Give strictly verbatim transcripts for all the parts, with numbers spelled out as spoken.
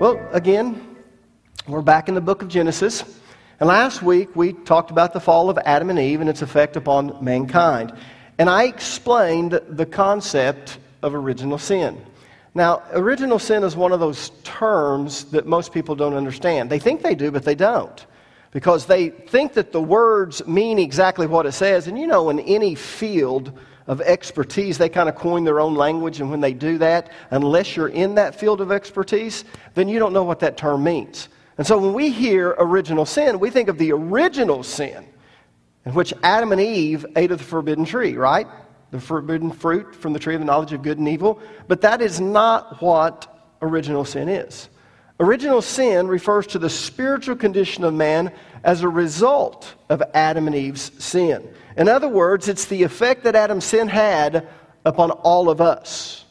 Well, again, we're back in the book of Genesis. And last week, we talked about the fall of Adam and Eve and its effect upon mankind. And I explained the concept of original sin. Now, original sin is one of those terms that most people don't understand. They think they do, but they don't. Because they think that the words mean exactly what it says. And you know, in any field of expertise, they kind of coin their own language. And when they do that, unless you're in that field of expertise, then you don't know what that term means. And so when we hear original sin, we think of the original sin in which Adam and Eve ate of the forbidden tree, right? The forbidden fruit from the tree of the knowledge of good and evil. But that is not what original sin is. Original sin refers to the spiritual condition of man as a result of Adam and Eve's sin. In other words, it's the effect that Adam's sin had upon all of us.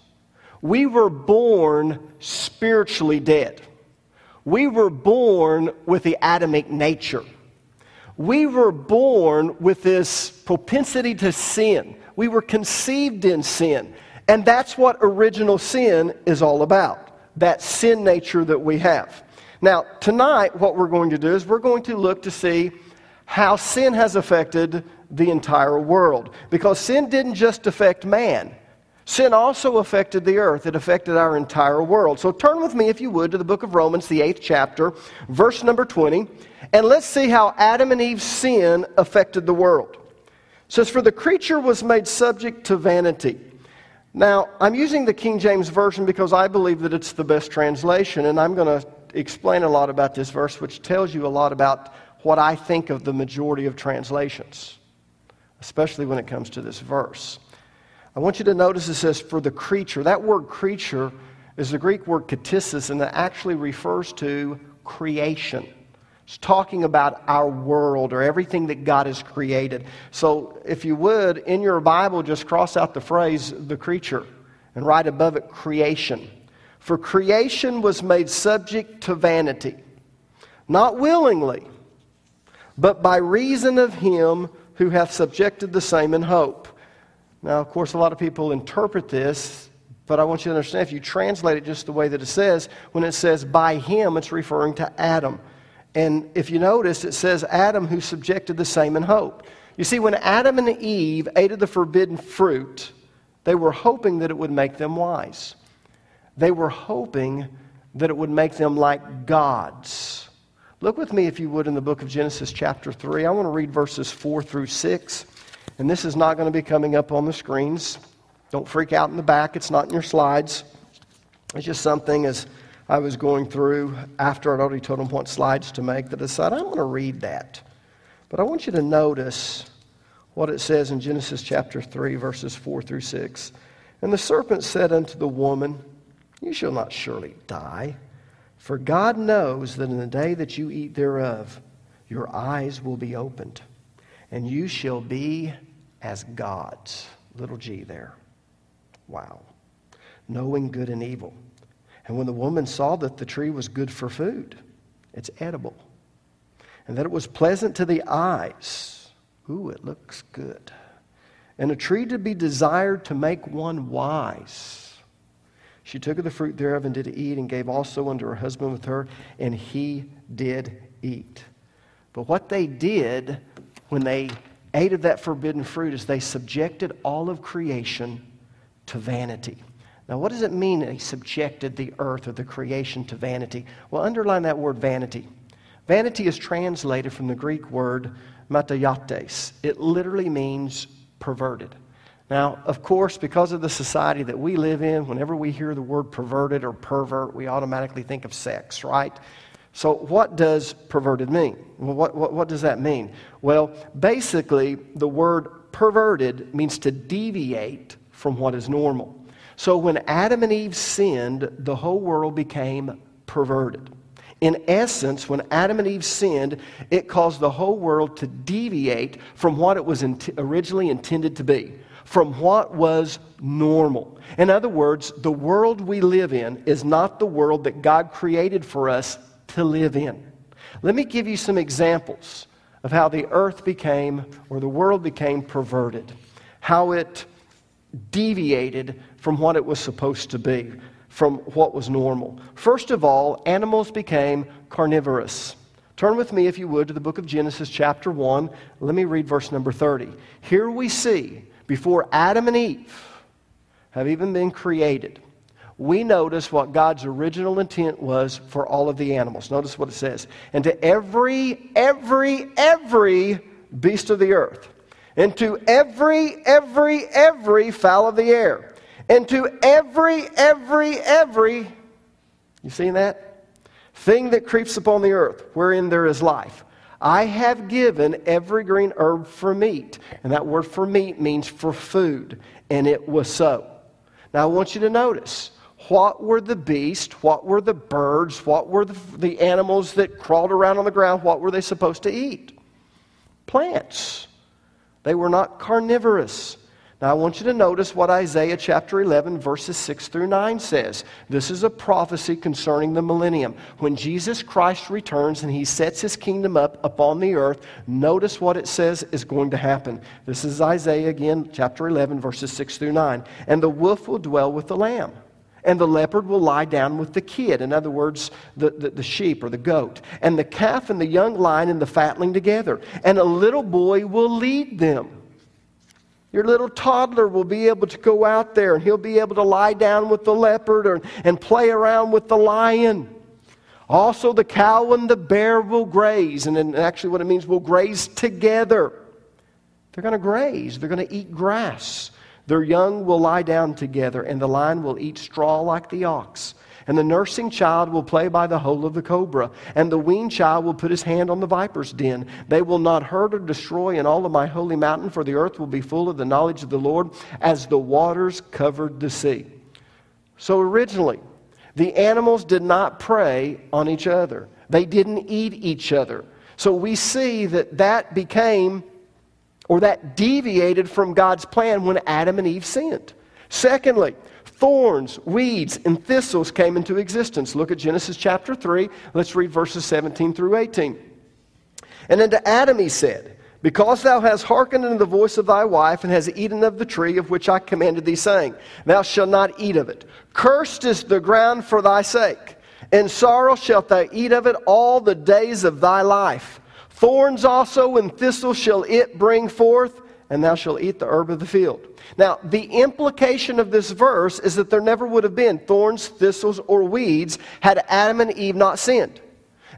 We were born spiritually dead. We were born with the Adamic nature. We were born with this propensity to sin. We were conceived in sin. And that's what original sin is all about, that sin nature that we have. Now, tonight, what we're going to do is we're going to look to see how sin has affected the entire world. Because sin didn't just affect man. Sin also affected the earth. It affected our entire world. So turn with me, if you would, to the book of Romans, the eighth chapter, verse number twenty, and let's see how Adam and Eve's sin affected the world. It says, "For the creature was made subject to vanity." Now, I'm using the King James Version because I believe that it's the best translation, and I'm going to explain a lot about this verse, which tells you a lot about what I think of the majority of translations, especially when it comes to this verse. I want you to notice it says, "for the creature." That word creature is the Greek word katissis, and it actually refers to creation. It's talking about our world or everything that God has created. So if you would, in your Bible, just cross out the phrase, the creature, and right above it, creation. "For creation was made subject to vanity, not willingly, but by reason of him who hath subjected the same in hope." Now, of course, a lot of people interpret this, but I want you to understand, if you translate it just the way that it says, when it says by him, it's referring to Adam. And if you notice, it says Adam who subjected the same in hope. You see, when Adam and Eve ate of the forbidden fruit, they were hoping that it would make them wise. They were hoping that it would make them like gods. Look with me, if you would, in the book of Genesis chapter three. I want to read verses four through six. And this is not going to be coming up on the screens. Don't freak out in the back. It's not in your slides. It's just something as I was going through after I'd already told them what slides to make that I decided I'm going to read that. But I want you to notice what it says in Genesis chapter three, verses four through six. "And the serpent said unto the woman, You shall not surely die, for God knows that in the day that you eat thereof, your eyes will be opened, and you shall be as gods." Little g there. Wow. "Knowing good and evil. And when the woman saw that the tree was good for food," it's edible, "and that it was pleasant to the eyes," ooh, it looks good, "and a tree to be desired to make one wise, she took of the fruit thereof and did eat, and gave also unto her husband with her, and he did eat." But what they did when they ate of that forbidden fruit is they subjected all of creation to vanity. Now, what does it mean they subjected the earth or the creation to vanity? Well, underline that word vanity. Vanity is translated from the Greek word matayates. It literally means perverted. Now, of course, because of the society that we live in, whenever we hear the word perverted or pervert, we automatically think of sex, right? So what does perverted mean? Well, what, what, what does that mean? Well, basically, the word perverted means to deviate from what is normal. So when Adam and Eve sinned, the whole world became perverted. In essence, when Adam and Eve sinned, it caused the whole world to deviate from what it was int- originally intended to be, from what was normal. In other words, the world we live in is not the world that God created for us to live in. Let me give you some examples of how the earth became, or the world became, perverted, how it deviated from what it was supposed to be. from what was normal. First of all, animals became carnivorous. Turn with me, if you would, to the book of Genesis chapter one. Let me read verse number thirty. Here we see, before Adam and Eve have even been created, we notice what God's original intent was for all of the animals. Notice what it says. And to every, every, every beast of the earth, and to every, every, every fowl of the air, and to every, every, every, you seen that? Thing that creeps upon the earth, wherein there is life, I have given every green herb for meat. And that word for meat means for food. And it was so. Now I want you to notice, what were the beasts, what were the birds, what were the, the animals that crawled around on the ground, what were they supposed to eat? Plants. They were not carnivorous. Now I want you to notice what Isaiah chapter eleven verses six through nine says. This is a prophecy concerning the millennium. When Jesus Christ returns and he sets his kingdom up upon the earth, notice what it says is going to happen. This is Isaiah again, chapter eleven verses six through nine. And the wolf will dwell with the lamb, and the leopard will lie down with the kid. In other words, the, the, the sheep or the goat. And the calf and the young lion and the fatling together. And a little boy will lead them. Your little toddler will be able to go out there, and he'll be able to lie down with the leopard or, and play around with the lion. Also, the cow and the bear will graze. And then actually what it means, will graze together. They're going to graze. They're going to eat grass. Their young will lie down together, and the lion will eat straw like the ox. And the nursing child will play by the hole of the cobra, and the weaned child will put his hand on the viper's den. They will not hurt or destroy in all of my holy mountain, for the earth will be full of the knowledge of the Lord as the waters covered the sea. So originally, the animals did not prey on each other. They didn't eat each other. So we see that that became, or that deviated from God's plan when Adam and Eve sinned. Secondly, thorns, weeds, and thistles came into existence. Look at Genesis chapter three. Let's read verses seventeen through eighteen. And unto Adam he said, Because thou hast hearkened unto the voice of thy wife, and hast eaten of the tree of which I commanded thee, saying, Thou shalt not eat of it. Cursed is the ground for thy sake. In sorrow shalt thou eat of it all the days of thy life. Thorns also and thistles shall it bring forth, and thou shalt eat the herb of the field. Now, the implication of this verse is that there never would have been thorns, thistles, or weeds had Adam and Eve not sinned.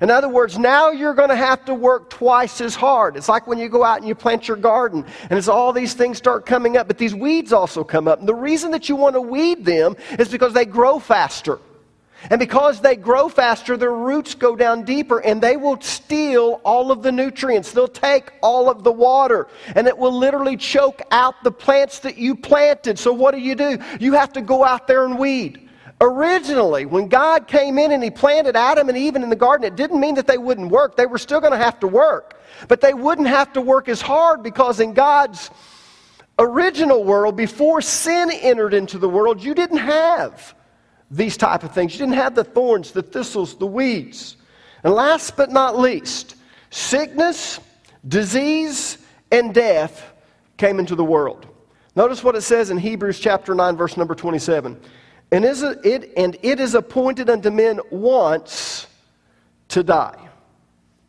In other words, now you're going to have to work twice as hard. It's like when you go out and you plant your garden, and it's all these things start coming up, but these weeds also come up. And the reason that you want to weed them is because they grow faster. And because they grow faster, their roots go down deeper, and they will steal all of the nutrients. They'll take all of the water, and it will literally choke out the plants that you planted. So what do you do? You have to go out there and weed. Originally, when God came in and he planted Adam and Eve in the garden, it didn't mean that they wouldn't work. They were still going to have to work. But they wouldn't have to work as hard, because in God's original world, before sin entered into the world, you didn't have these type of things. You didn't have the thorns, the thistles, the weeds. And last but not least, sickness, disease, and death came into the world. Notice what it says in Hebrews chapter nine, verse number twenty-seven. And is it, and it is appointed unto men once to die,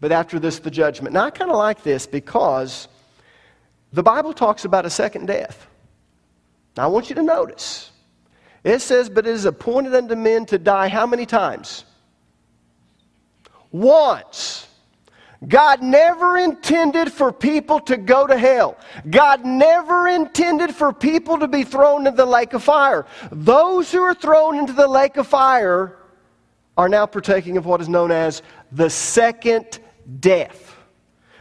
but after this the judgment. Now I kind of like this, because the Bible talks about a second death. Now I want you to notice. It says, but it is appointed unto men to die how many times? Once. God never intended for people to go to hell. God never intended for people to be thrown into the lake of fire. Those who are thrown into the lake of fire are now partaking of what is known as the second death.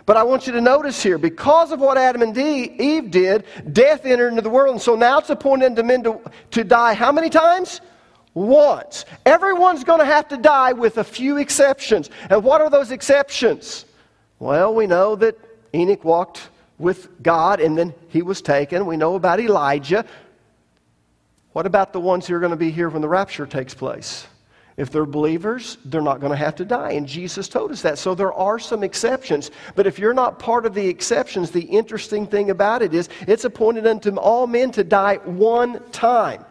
But I want you to notice here, because of what Adam and Eve did, death entered into the world. And so now it's appointed unto men to, to die how many times? Once. Everyone's going to have to die, with a few exceptions. And what are those exceptions? Well, we know that Enoch walked with God and then he was taken. We know about Elijah. What about the ones who are going to be here when the rapture takes place? If they're believers, they're not going to have to die. And Jesus told us that. So there are some exceptions. But if you're not part of the exceptions, the interesting thing about it is, it's appointed unto all men to die one time.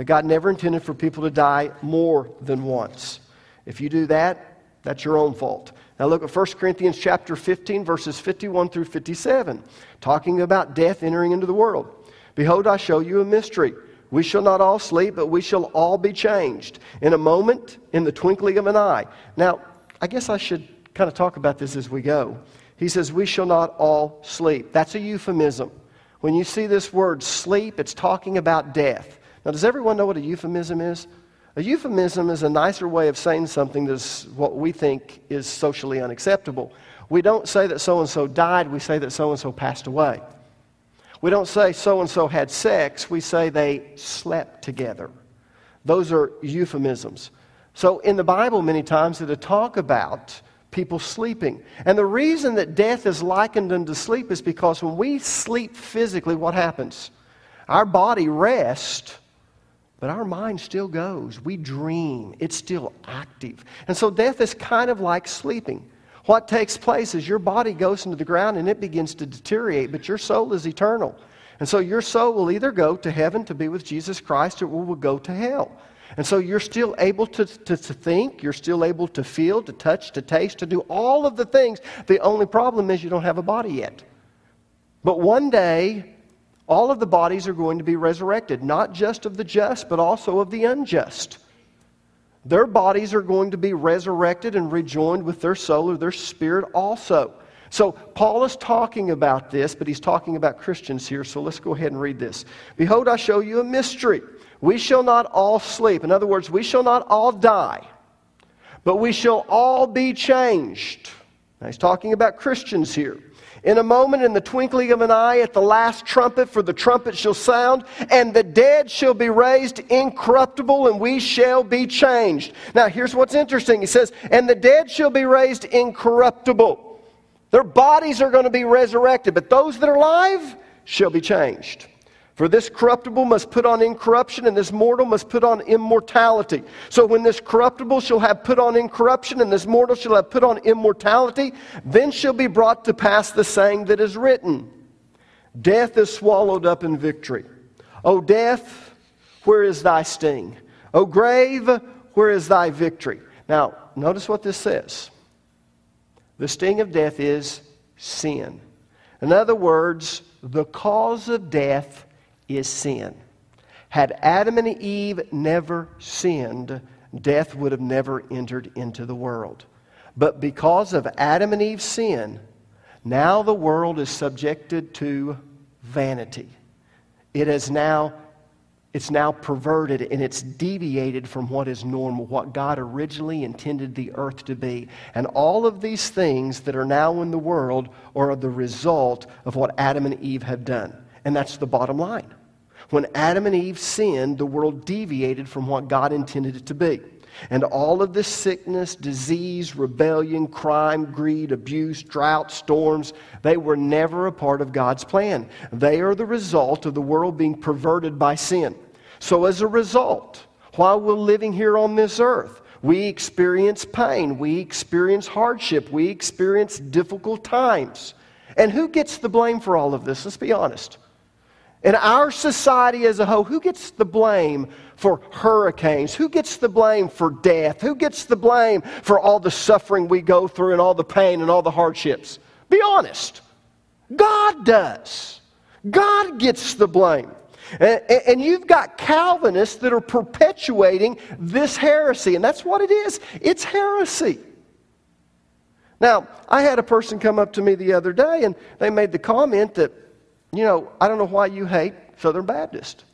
But God never intended for people to die more than once. If you do that, that's your own fault. Now look at First Corinthians chapter fifteen, verses fifty-one through fifty-seven, talking about death entering into the world. Behold, I show you a mystery. We shall not all sleep, but we shall all be changed. In a moment, in the twinkling of an eye. Now, I guess I should kind of talk about this as we go. He says, we shall not all sleep. That's a euphemism. When you see this word sleep, it's talking about death. Now, does everyone know what a euphemism is? A euphemism is a nicer way of saying something that's what we think is socially unacceptable. We don't say that so-and-so died. We say that so-and-so passed away. We don't say so-and-so had sex. We say they slept together. Those are euphemisms. So in the Bible, many times, it'll talk about people sleeping. And the reason that death is likened unto sleep is because when we sleep physically, what happens? Our body rests, but our mind still goes. We dream. It's still active. And so death is kind of like sleeping. What takes place is your body goes into the ground and it begins to deteriorate, but your soul is eternal. And so your soul will either go to heaven to be with Jesus Christ or it will go to hell. And so you're still able to, to, to think, you're still able to feel, to touch, to taste, to do all of the things. The only problem is you don't have a body yet. But one day, all of the bodies are going to be resurrected, not just of the just, but also of the unjust. Their bodies are going to be resurrected and rejoined with their soul or their spirit also. So Paul is talking about this, but he's talking about Christians here. So let's go ahead and read this. Behold, I show you a mystery. We shall not all sleep. In other words, we shall not all die, but we shall all be changed. Now he's talking about Christians here. In a moment, in the twinkling of an eye, at the last trumpet, for the trumpet shall sound, and the dead shall be raised incorruptible, and we shall be changed. Now here's what's interesting. He says, and the dead shall be raised incorruptible. Their bodies are going to be resurrected, but those that are alive shall be changed. For this corruptible must put on incorruption, and this mortal must put on immortality. So when this corruptible shall have put on incorruption, and this mortal shall have put on immortality, then shall be brought to pass the saying that is written, death is swallowed up in victory. O death, where is thy sting? O grave, where is thy victory? Now, notice what this says. The sting of death is sin. In other words, the cause of death is sin. Had Adam and Eve never sinned, death would have never entered into the world. But because of Adam and Eve's sin, now the world is subjected to vanity. It is now, it's now perverted and it's deviated from what is normal, what God originally intended the earth to be. And all of these things that are now in the world are the result of what Adam and Eve have done. And that's the bottom line. When Adam and Eve sinned, the world deviated from what God intended it to be. And all of this sickness, disease, rebellion, crime, greed, abuse, drought, storms, they were never a part of God's plan. They are the result of the world being perverted by sin. So as a result, while we're living here on this earth, we experience pain, we experience hardship, we experience difficult times. And who gets the blame for all of this? Let's be honest. In our society as a whole, who gets the blame for hurricanes? Who gets the blame for death? Who gets the blame for all the suffering we go through and all the pain and all the hardships? Be honest. God does. God gets the blame. And, and you've got Calvinists that are perpetuating this heresy. And that's what it is. It's heresy. Now, I had a person come up to me the other day, and they made the comment that, you know, I don't know why you hate Southern Baptists.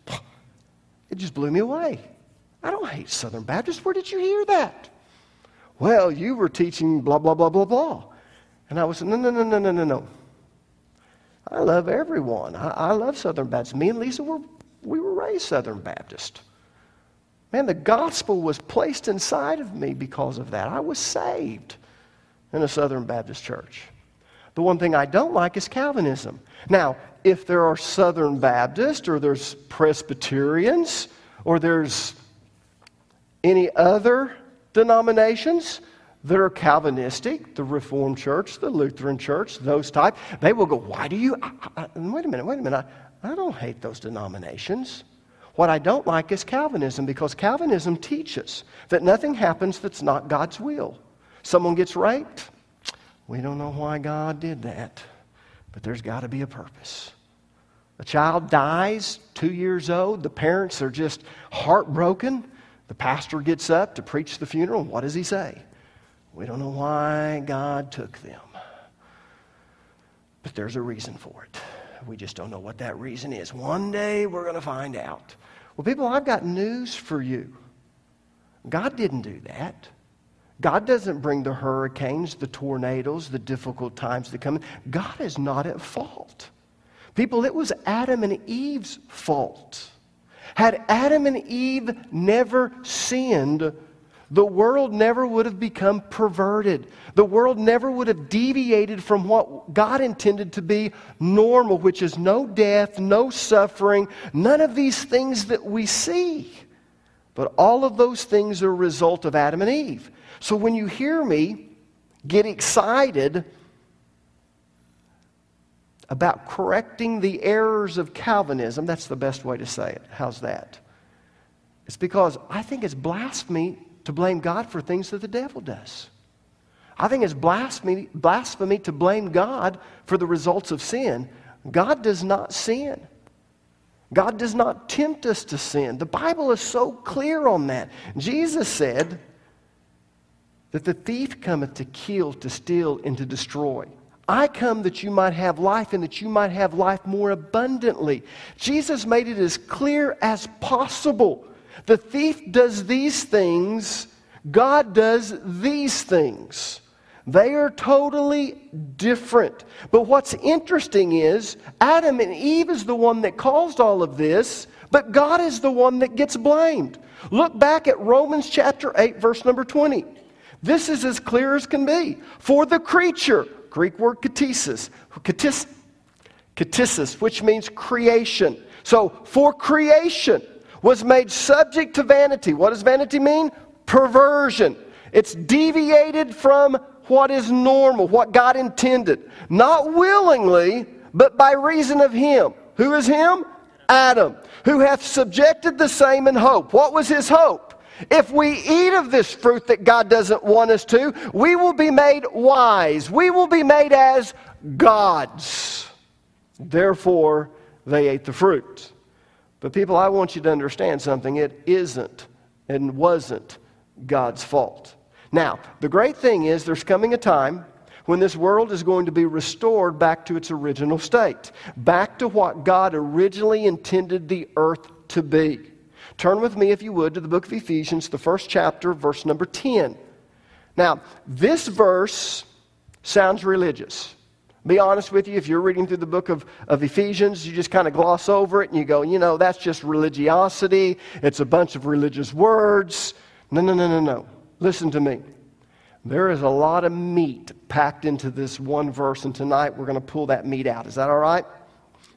It just blew me away. I don't hate Southern Baptists. Where did you hear that? Well, you were teaching blah, blah, blah, blah, blah. And I was, no, no, no, no, no, no, no. I love everyone. I, I love Southern Baptists. Me and Lisa, were we were raised Southern Baptist. Man, the gospel was placed inside of me because of that. I was saved in a Southern Baptist church. The one thing I don't like is Calvinism. Now, if there are Southern Baptists, or there's Presbyterians, or there's any other denominations that are Calvinistic, the Reformed Church, the Lutheran Church, those type, they will go, why do you, I, I, wait a minute, wait a minute, I, I don't hate those denominations. What I don't like is Calvinism, because Calvinism teaches that nothing happens that's not God's will. Someone gets raped. We don't know why God did that, but there's got to be a purpose. A child dies, two years old. The parents are just heartbroken. The pastor gets up to preach the funeral. What does he say? We don't know why God took them, but there's a reason for it. We just don't know what that reason is. One day we're going to find out. Well, people, I've got news for you. God didn't do that. God doesn't bring the hurricanes, the tornadoes, the difficult times that come. God is not at fault. People, it was Adam and Eve's fault. Had Adam and Eve never sinned, the world never would have become perverted. The world never would have deviated from what God intended to be normal, which is no death, no suffering, none of these things that we see. But all of those things are a result of Adam and Eve. So when you hear me get excited about correcting the errors of Calvinism, that's the best way to say it. How's that? It's because I think it's blasphemy to blame God for things that the devil does. I think it's blasphemy, blasphemy to blame God for the results of sin. God does not sin. God does not tempt us to sin. The Bible is so clear on that. Jesus said that the thief cometh to kill, to steal, and to destroy. I come that you might have life, and that you might have life more abundantly. Jesus made it as clear as possible. The thief does these things. God does these things. They are totally different. But what's interesting is Adam and Eve is the one that caused all of this, but God is the one that gets blamed. Look back at Romans chapter eight, verse number twenty. This is as clear as can be. For the creature, Greek word katesis, katis, katesis, which means creation. So for creation was made subject to vanity. What does vanity mean? Perversion. It's deviated from what is normal, what God intended. Not willingly, but by reason of him. Who is him? Adam, who hath subjected the same in hope. What was his hope? If we eat of this fruit that God doesn't want us to, we will be made wise. We will be made as gods. Therefore, they ate the fruit. But people, I want you to understand something. It isn't and wasn't God's fault. Now, the great thing is there's coming a time when this world is going to be restored back to its original state, back to what God originally intended the earth to be. Turn with me, if you would, to the book of Ephesians, the first chapter, verse number ten. Now, this verse sounds religious. Be honest with you, if you're reading through the book of, of Ephesians, you just kind of gloss over it and you go, you know, that's just religiosity. It's a bunch of religious words. No, no, no, no, no. Listen to me. There is a lot of meat packed into this one verse, and tonight we're going to pull that meat out. Is that all right?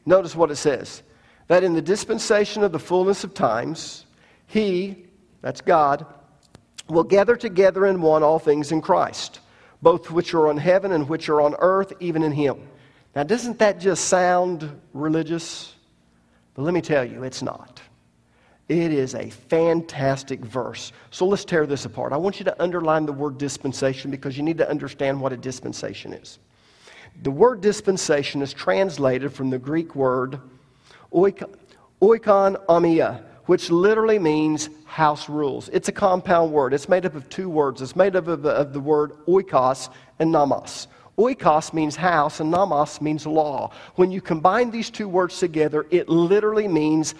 Notice what it says. That in the dispensation of the fullness of times, he, that's God, will gather together in one all things in Christ, both which are on heaven and which are on earth, even in him. Now, doesn't that just sound religious? But let me tell you, it's not. It is a fantastic verse. So let's tear this apart. I want you to underline the word dispensation, because you need to understand what a dispensation is. The word dispensation is translated from the Greek word oikonomia, which literally means house rules. It's a compound word. It's made up of two words. It's made up of, of the word oikos and nomos. Oikos means house, and nomos means law. When you combine these two words together, it literally means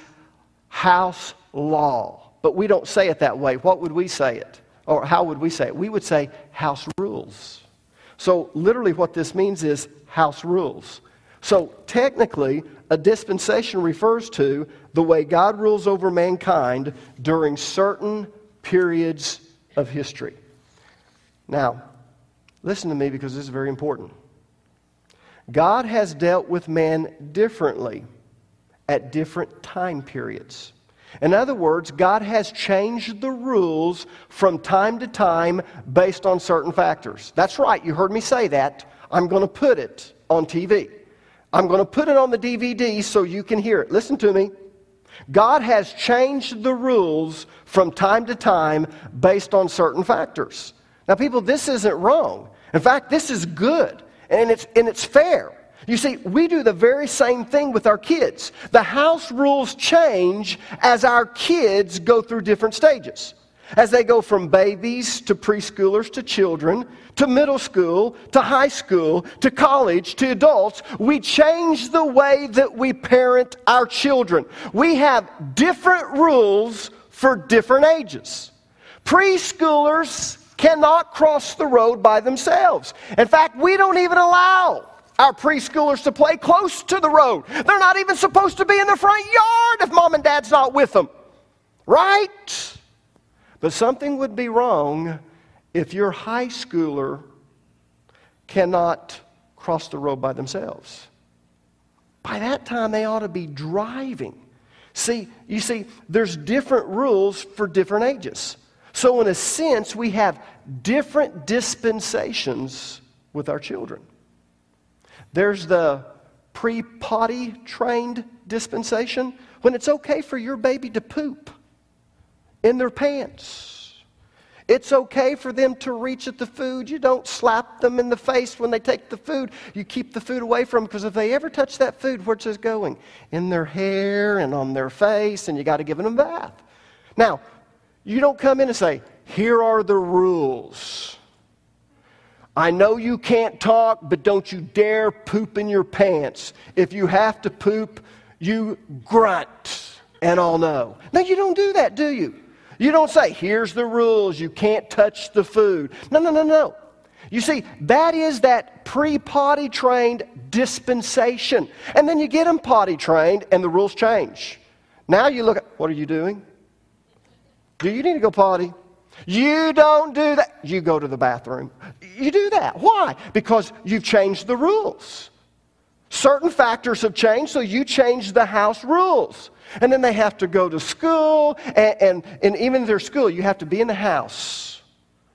house law. But we don't say it that way. What would we say it? Or how would we say it? We would say house rules. So literally what this means is house rules. So technically, a dispensation refers to the way God rules over mankind during certain periods of history. Now, listen to me, because this is very important. God has dealt with man differently at different time periods. In other words, God has changed the rules from time to time based on certain factors. That's right, you heard me say that. I'm going to put it on T V. I'm going to put it on the D V D so you can hear it. Listen to me. God has changed the rules from time to time based on certain factors. Now, people, this isn't wrong. In fact, this is good, and it's, and it's fair. You see, we do the very same thing with our kids. The house rules change as our kids go through different stages. As they go from babies to preschoolers to children to middle school to high school to college to adults, we change the way that we parent our children. We have different rules for different ages. Preschoolers cannot cross the road by themselves. In fact, we don't even allow our preschoolers to play close to the road. They're not even supposed to be in the front yard if mom and dad's not with them. Right? But something would be wrong if your high schooler cannot cross the road by themselves. By that time, they ought to be driving. See, you see, there's different rules for different ages. So in a sense, we have different dispensations with our children. There's the pre-potty trained dispensation, when it's okay for your baby to poop in their pants. It's okay for them to reach at the food. You don't slap them in the face when they take the food. You keep the food away from them, because if they ever touch that food, where's it going? In their hair and on their face, and you got to give them a bath. Now, you don't come in and say, here are the rules. I know you can't talk, but don't you dare poop in your pants. If you have to poop, you grunt, and I'll know. No, you don't do that, do you? You don't say, here's the rules, you can't touch the food. No, no, no, no. You see, that is that pre-potty trained dispensation. And then you get them potty trained and the rules change. Now you look at, what are you doing? Do you need to go potty? You don't do that. You go to the bathroom. You do that. Why? Because you've changed the rules. Certain factors have changed, so you change the house rules. And then they have to go to school, and, and, and even their school, you have to be in the house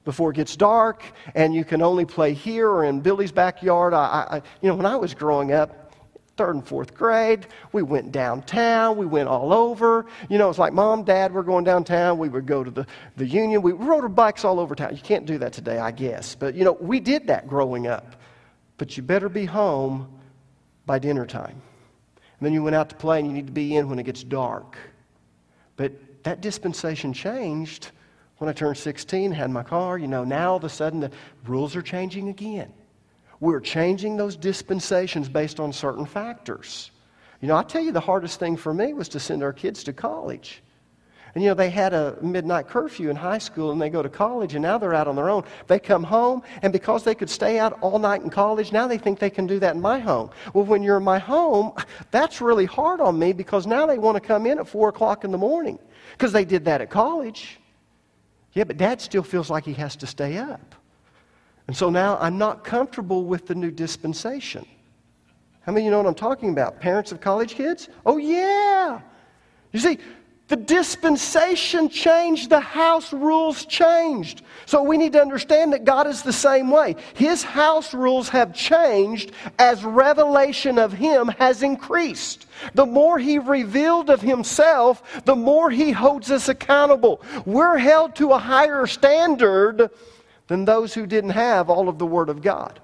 before it gets dark, and you can only play here or in Billy's backyard. I, I, you know, when I was growing up, third and fourth grade, we went downtown, we went all over. You know, it's like, Mom, Dad, we're going downtown. We would go to the, the Union. We rode our bikes all over town. You can't do that today, I guess. But, you know, we did that growing up. But you better be home by dinner time. And then you went out to play, and you need to be in when it gets dark. But that dispensation changed when I turned sixteen, had my car. You know, now all of a sudden the rules are changing again. We're changing those dispensations based on certain factors. You know, I tell you, the hardest thing for me was to send our kids to college. And, you know, they had a midnight curfew in high school, and they go to college, and now they're out on their own. They come home, and because they could stay out all night in college, now they think they can do that in my home. Well, when you're in my home, that's really hard on me, because now they want to come in at four o'clock in the morning because they did that at college. Yeah, but Dad still feels like he has to stay up. And so now I'm not comfortable with the new dispensation. How many of you know what I'm talking about? Parents of college kids? Oh, yeah. You see, the dispensation changed, the house rules changed. So we need to understand that God is the same way. His house rules have changed as revelation of Him has increased. The more He revealed of Himself, the more He holds us accountable. We're held to a higher standard than those who didn't have all of the Word of God.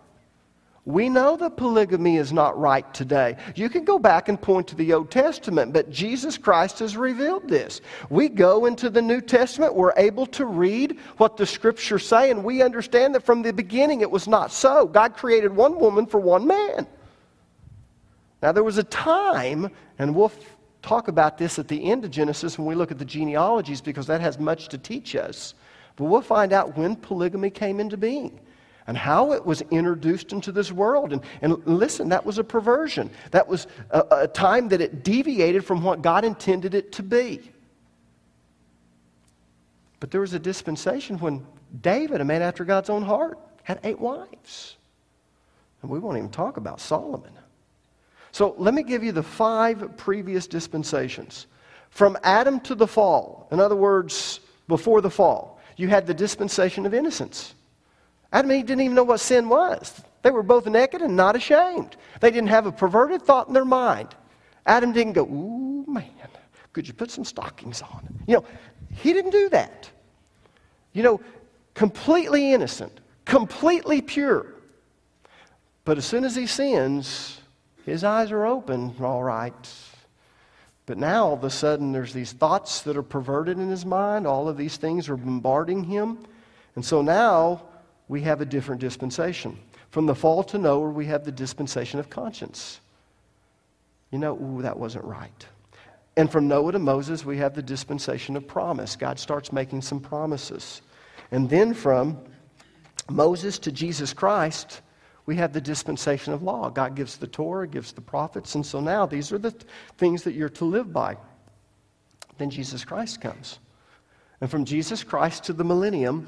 We know that polygamy is not right today. You can go back and point to the Old Testament, but Jesus Christ has revealed this. We go into the New Testament, we're able to read what the Scriptures say, and we understand that from the beginning it was not so. God created one woman for one man. Now there was a time, and we'll talk about this at the end of Genesis when we look at the genealogies, because that has much to teach us. But we'll find out when polygamy came into being, and how it was introduced into this world. And, and listen, that was a perversion. That was a, a time that it deviated from what God intended it to be. But there was a dispensation when David, a man after God's own heart, had eight wives. And we won't even talk about Solomon. So let me give you the five previous dispensations. From Adam to the fall, in other words, before the fall, you had the dispensation of innocence. Adam and Eve didn't even know what sin was. They were both naked and not ashamed. They didn't have a perverted thought in their mind. Adam didn't go, ooh, man, Could you put some stockings on? You know, he didn't do that. You know, completely innocent, completely pure. But as soon as he sins, his eyes are open, all right. But now all of a sudden there's these thoughts that are perverted in his mind. All of these things are bombarding him. And so now we have a different dispensation. From the fall to Noah, we have the dispensation of conscience. You know, ooh, that wasn't right. And from Noah to Moses, we have the dispensation of promise. God starts making some promises. And then from Moses to Jesus Christ, we have the dispensation of law. God gives the Torah, gives the prophets, and so now these are the th- things that you're to live by. Then Jesus Christ comes. And from Jesus Christ to the millennium,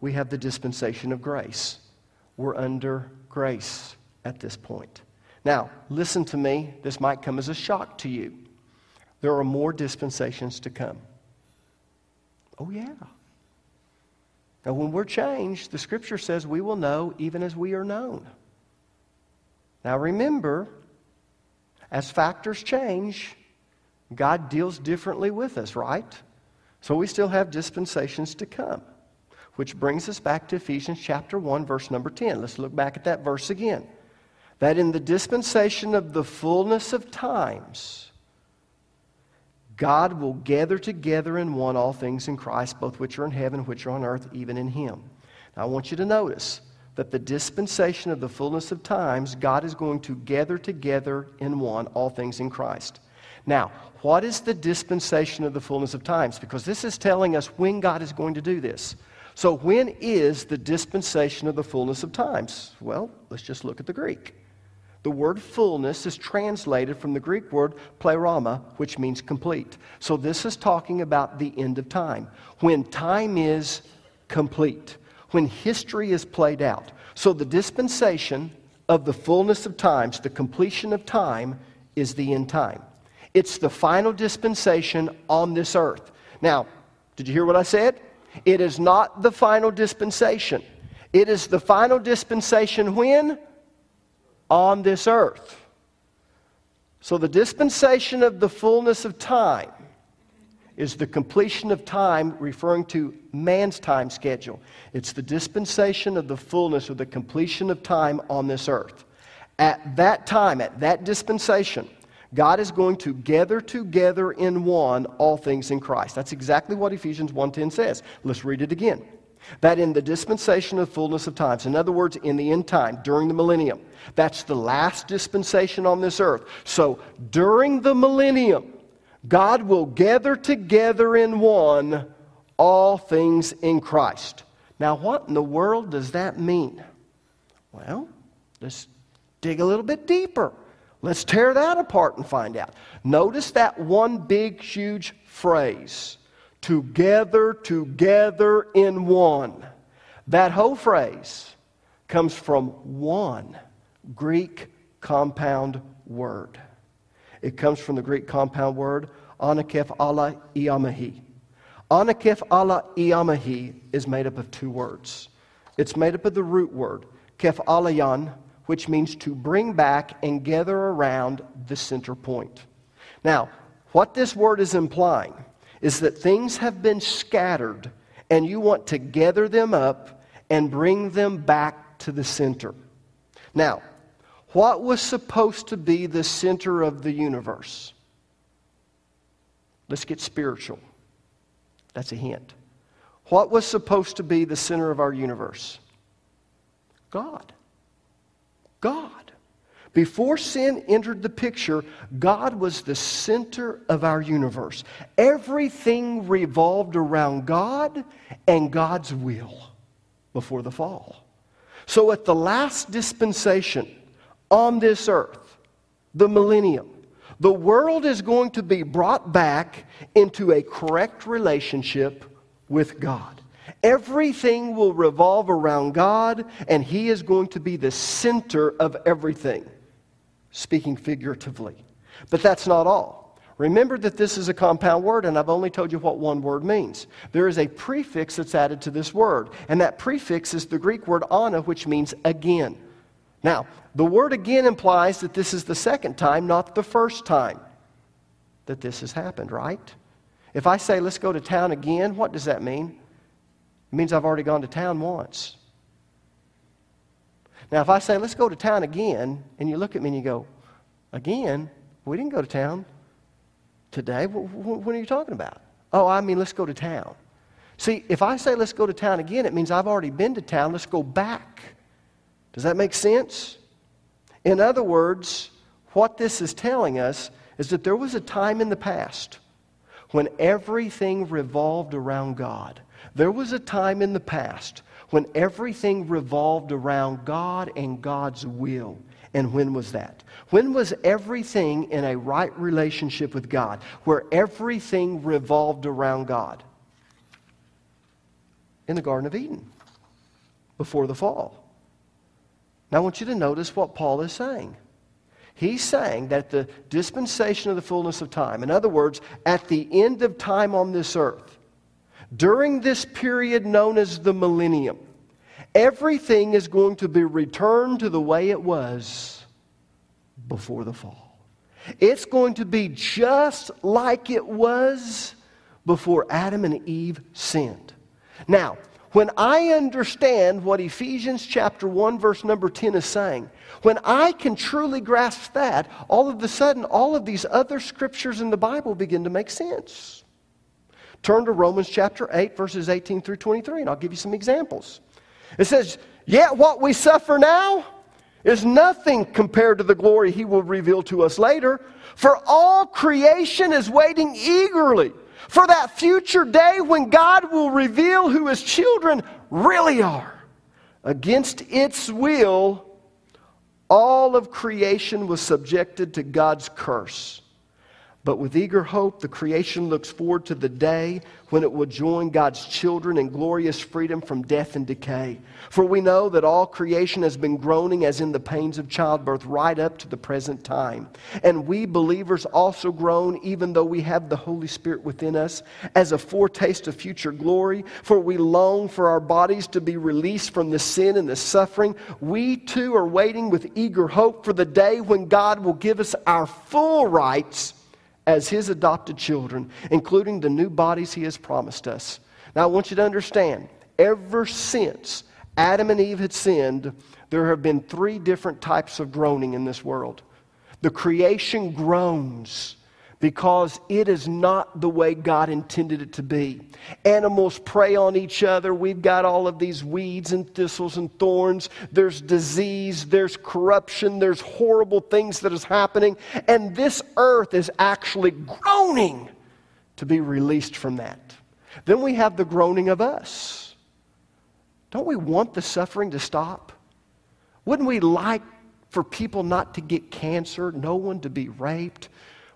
we have the dispensation of grace. We're under grace at this point. Now, listen to me. This might come as a shock to you. There are more dispensations to come. Oh, yeah. Now, when we're changed, the Scripture says we will know even as we are known. Now, remember, as factors change, God deals differently with us, right? So we still have dispensations to come, which brings us back to Ephesians chapter one, verse number ten. Let's look back at that verse again. That in the dispensation of the fullness of times, God will gather together in one all things in Christ, both which are in heaven, which are on earth, even in Him. Now I want you to notice that the dispensation of the fullness of times, God is going to gather together in one all things in Christ. Now, what is the dispensation of the fullness of times? Because this is telling us when God is going to do this. So when is the dispensation of the fullness of times? Well, let's just look at the Greek. The word fullness is translated from the Greek word pleroma, which means complete. So this is talking about the end of time, when time is complete, when history is played out. So the dispensation of the fullness of times, the completion of time, is the end time. It's the final dispensation on this earth. Now, did you hear what I said? It is not the final dispensation. It is the final dispensation when? On this earth. So the dispensation of the fullness of time is the completion of time, referring to man's time schedule. It's the dispensation of the fullness or the completion of time on this earth. At that time, at that dispensation, God is going to gather together in one all things in Christ. That's exactly what Ephesians one ten says. Let's read it again. That in the dispensation of fullness of times, in other words, in the end time, during the millennium, that's the last dispensation on this earth. So during the millennium, God will gather together in one all things in Christ. Now, what in the world does that mean? Well, let's dig a little bit deeper. Let's tear that apart and find out. Notice that one big, huge phrase. Together, together in one. That whole phrase comes from one Greek compound word. It comes from the Greek compound word, anakef ala iamahi. Anakef ala iamahi is made up of two words. It's made up of the root word, kefalayan, which means to bring back and gather around the center point. Now, what this word is implying is that things have been scattered and you want to gather them up and bring them back to the center. Now, what was supposed to be the center of the universe? Let's get spiritual. That's a hint. What was supposed to be the center of our universe? God. God. Before sin entered the picture, God was the center of our universe. Everything revolved around God and God's will before the fall. So at the last dispensation on this earth, the millennium, the world is going to be brought back into a correct relationship with God. Everything will revolve around God, and He is going to be the center of everything. Speaking figuratively. But that's not all. Remember that this is a compound word, and I've only told you what one word means. There is a prefix that's added to this word, and that prefix is the Greek word ana, which means again. Now, the word again implies that this is the second time, not the first time. that this has happened, right? If I say, let's go to town again, what does that mean? It means I've already gone to town once. Now, if I say, let's go to town again, and you look at me and you go, again? We didn't go to town today. What are you talking about? Oh, I mean, let's go to town. See, if I say, let's go to town again, it means I've already been to town. Let's go back. Does that make sense? In other words, what this is telling us is that there was a time in the past when everything revolved around God. There was a time in the past when everything revolved around God and God's will. And when was that? When was everything in a right relationship with God, where everything revolved around God? In the Garden of Eden, before the fall. Now I want you to notice what Paul is saying. He's saying that the dispensation of the fullness of time, in other words, at the end of time on this earth, during this period known as the millennium, everything is going to be returned to the way it was before the fall. It's going to be just like it was before Adam and Eve sinned. Now, when I understand what Ephesians chapter one verse number ten is saying, when I can truly grasp that, all of a sudden all of these other scriptures in the Bible begin to make sense. Turn to Romans chapter eight verses eighteen through twenty-three, and I'll give you some examples. It says, yet what we suffer now is nothing compared to the glory he will reveal to us later. For all creation is waiting eagerly for that future day when God will reveal who his children really are. Against its will, all of creation was subjected to God's curse. But with eager hope, the creation looks forward to the day when it will join God's children in glorious freedom from death and decay. For we know that all creation has been groaning as in the pains of childbirth right up to the present time. And we believers also groan, even though we have the Holy Spirit within us, as a foretaste of future glory. For we long for our bodies to be released from the sin and the suffering. We too are waiting with eager hope for the day when God will give us our full rights as his adopted children, including the new bodies he has promised us. Now I want you to understand, ever since Adam and Eve had sinned, there have been three different types of groaning in this world. The creation groans because it is not the way God intended it to be. Animals prey on each other. We've got all of these weeds and thistles and thorns. There's disease. There's corruption. There's horrible things that is happening. And this earth is actually groaning to be released from that. Then we have the groaning of us. Don't we want the suffering to stop? Wouldn't we like for people not to get cancer, no one to be raped,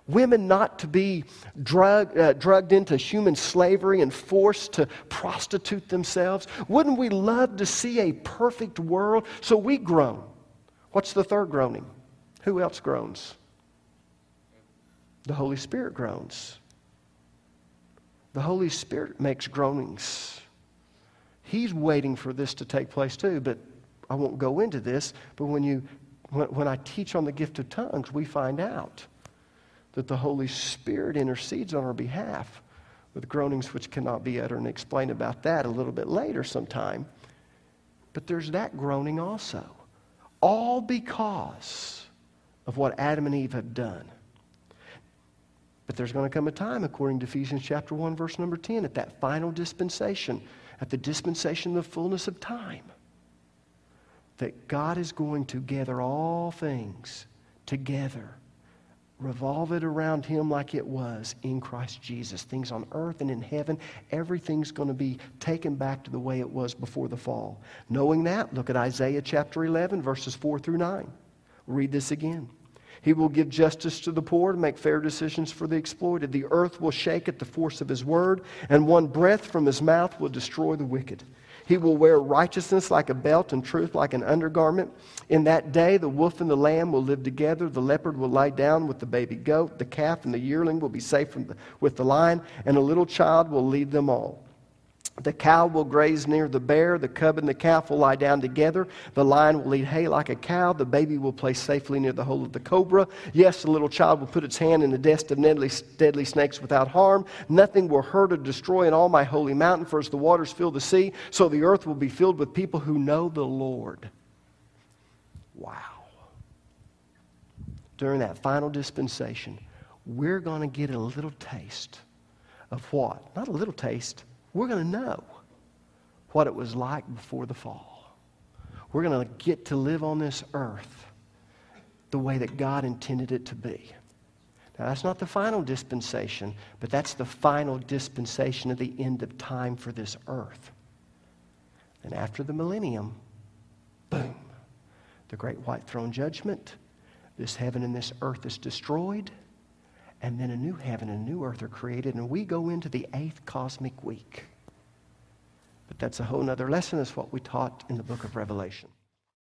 women not to be drug, uh, drugged into human slavery and forced to prostitute themselves? Wouldn't we love to see a perfect world? So we groan. What's the third groaning? Who else groans? The Holy Spirit groans. The Holy Spirit makes groanings. He's waiting for this to take place too, but I won't go into this. But when, you, when, when I teach on the gift of tongues, we find out that the Holy Spirit intercedes on our behalf with groanings which cannot be uttered, and explain about that a little bit later sometime. But there's that groaning also, all because of what Adam and Eve have done. But there's going to come a time, according to Ephesians chapter one, verse number ten, at that final dispensation, at the dispensation of the fullness of time, that God is going to gather all things together, revolve it around him like it was in Christ Jesus. Things on earth and in heaven, everything's going to be taken back to the way it was before the fall. Knowing that, look at Isaiah chapter eleven, verses four through nine. Read this again. He will give justice to the poor and make fair decisions for the exploited. The earth will shake at the force of his word, and one breath from his mouth will destroy the wicked. He will wear righteousness like a belt and truth like an undergarment. In that day, the wolf and the lamb will live together. The leopard will lie down with the baby goat. The calf and the yearling will be safe from the, with the lion, and a little child will lead them all. The cow will graze near the bear. The cub and the calf will lie down together. The lion will eat hay like a cow. The baby will play safely near the hole of the cobra. Yes, the little child will put its hand in the dust of deadly, deadly snakes without harm. Nothing will hurt or destroy in all my holy mountain, for as the waters fill the sea, so the earth will be filled with people who know the Lord. Wow. During that final dispensation, we're going to get a little taste of what? Not a little taste. We're going to know what it was like before the fall. We're going to get to live on this earth the way that God intended it to be. Now, that's not the final dispensation, but that's the final dispensation of the end of time for this earth. And after the millennium, boom, the great white throne judgment, this heaven and this earth is destroyed, and then a new heaven and a new earth are created, and we go into the eighth cosmic week. But that's a whole other lesson. It's what we taught in the book of Revelation.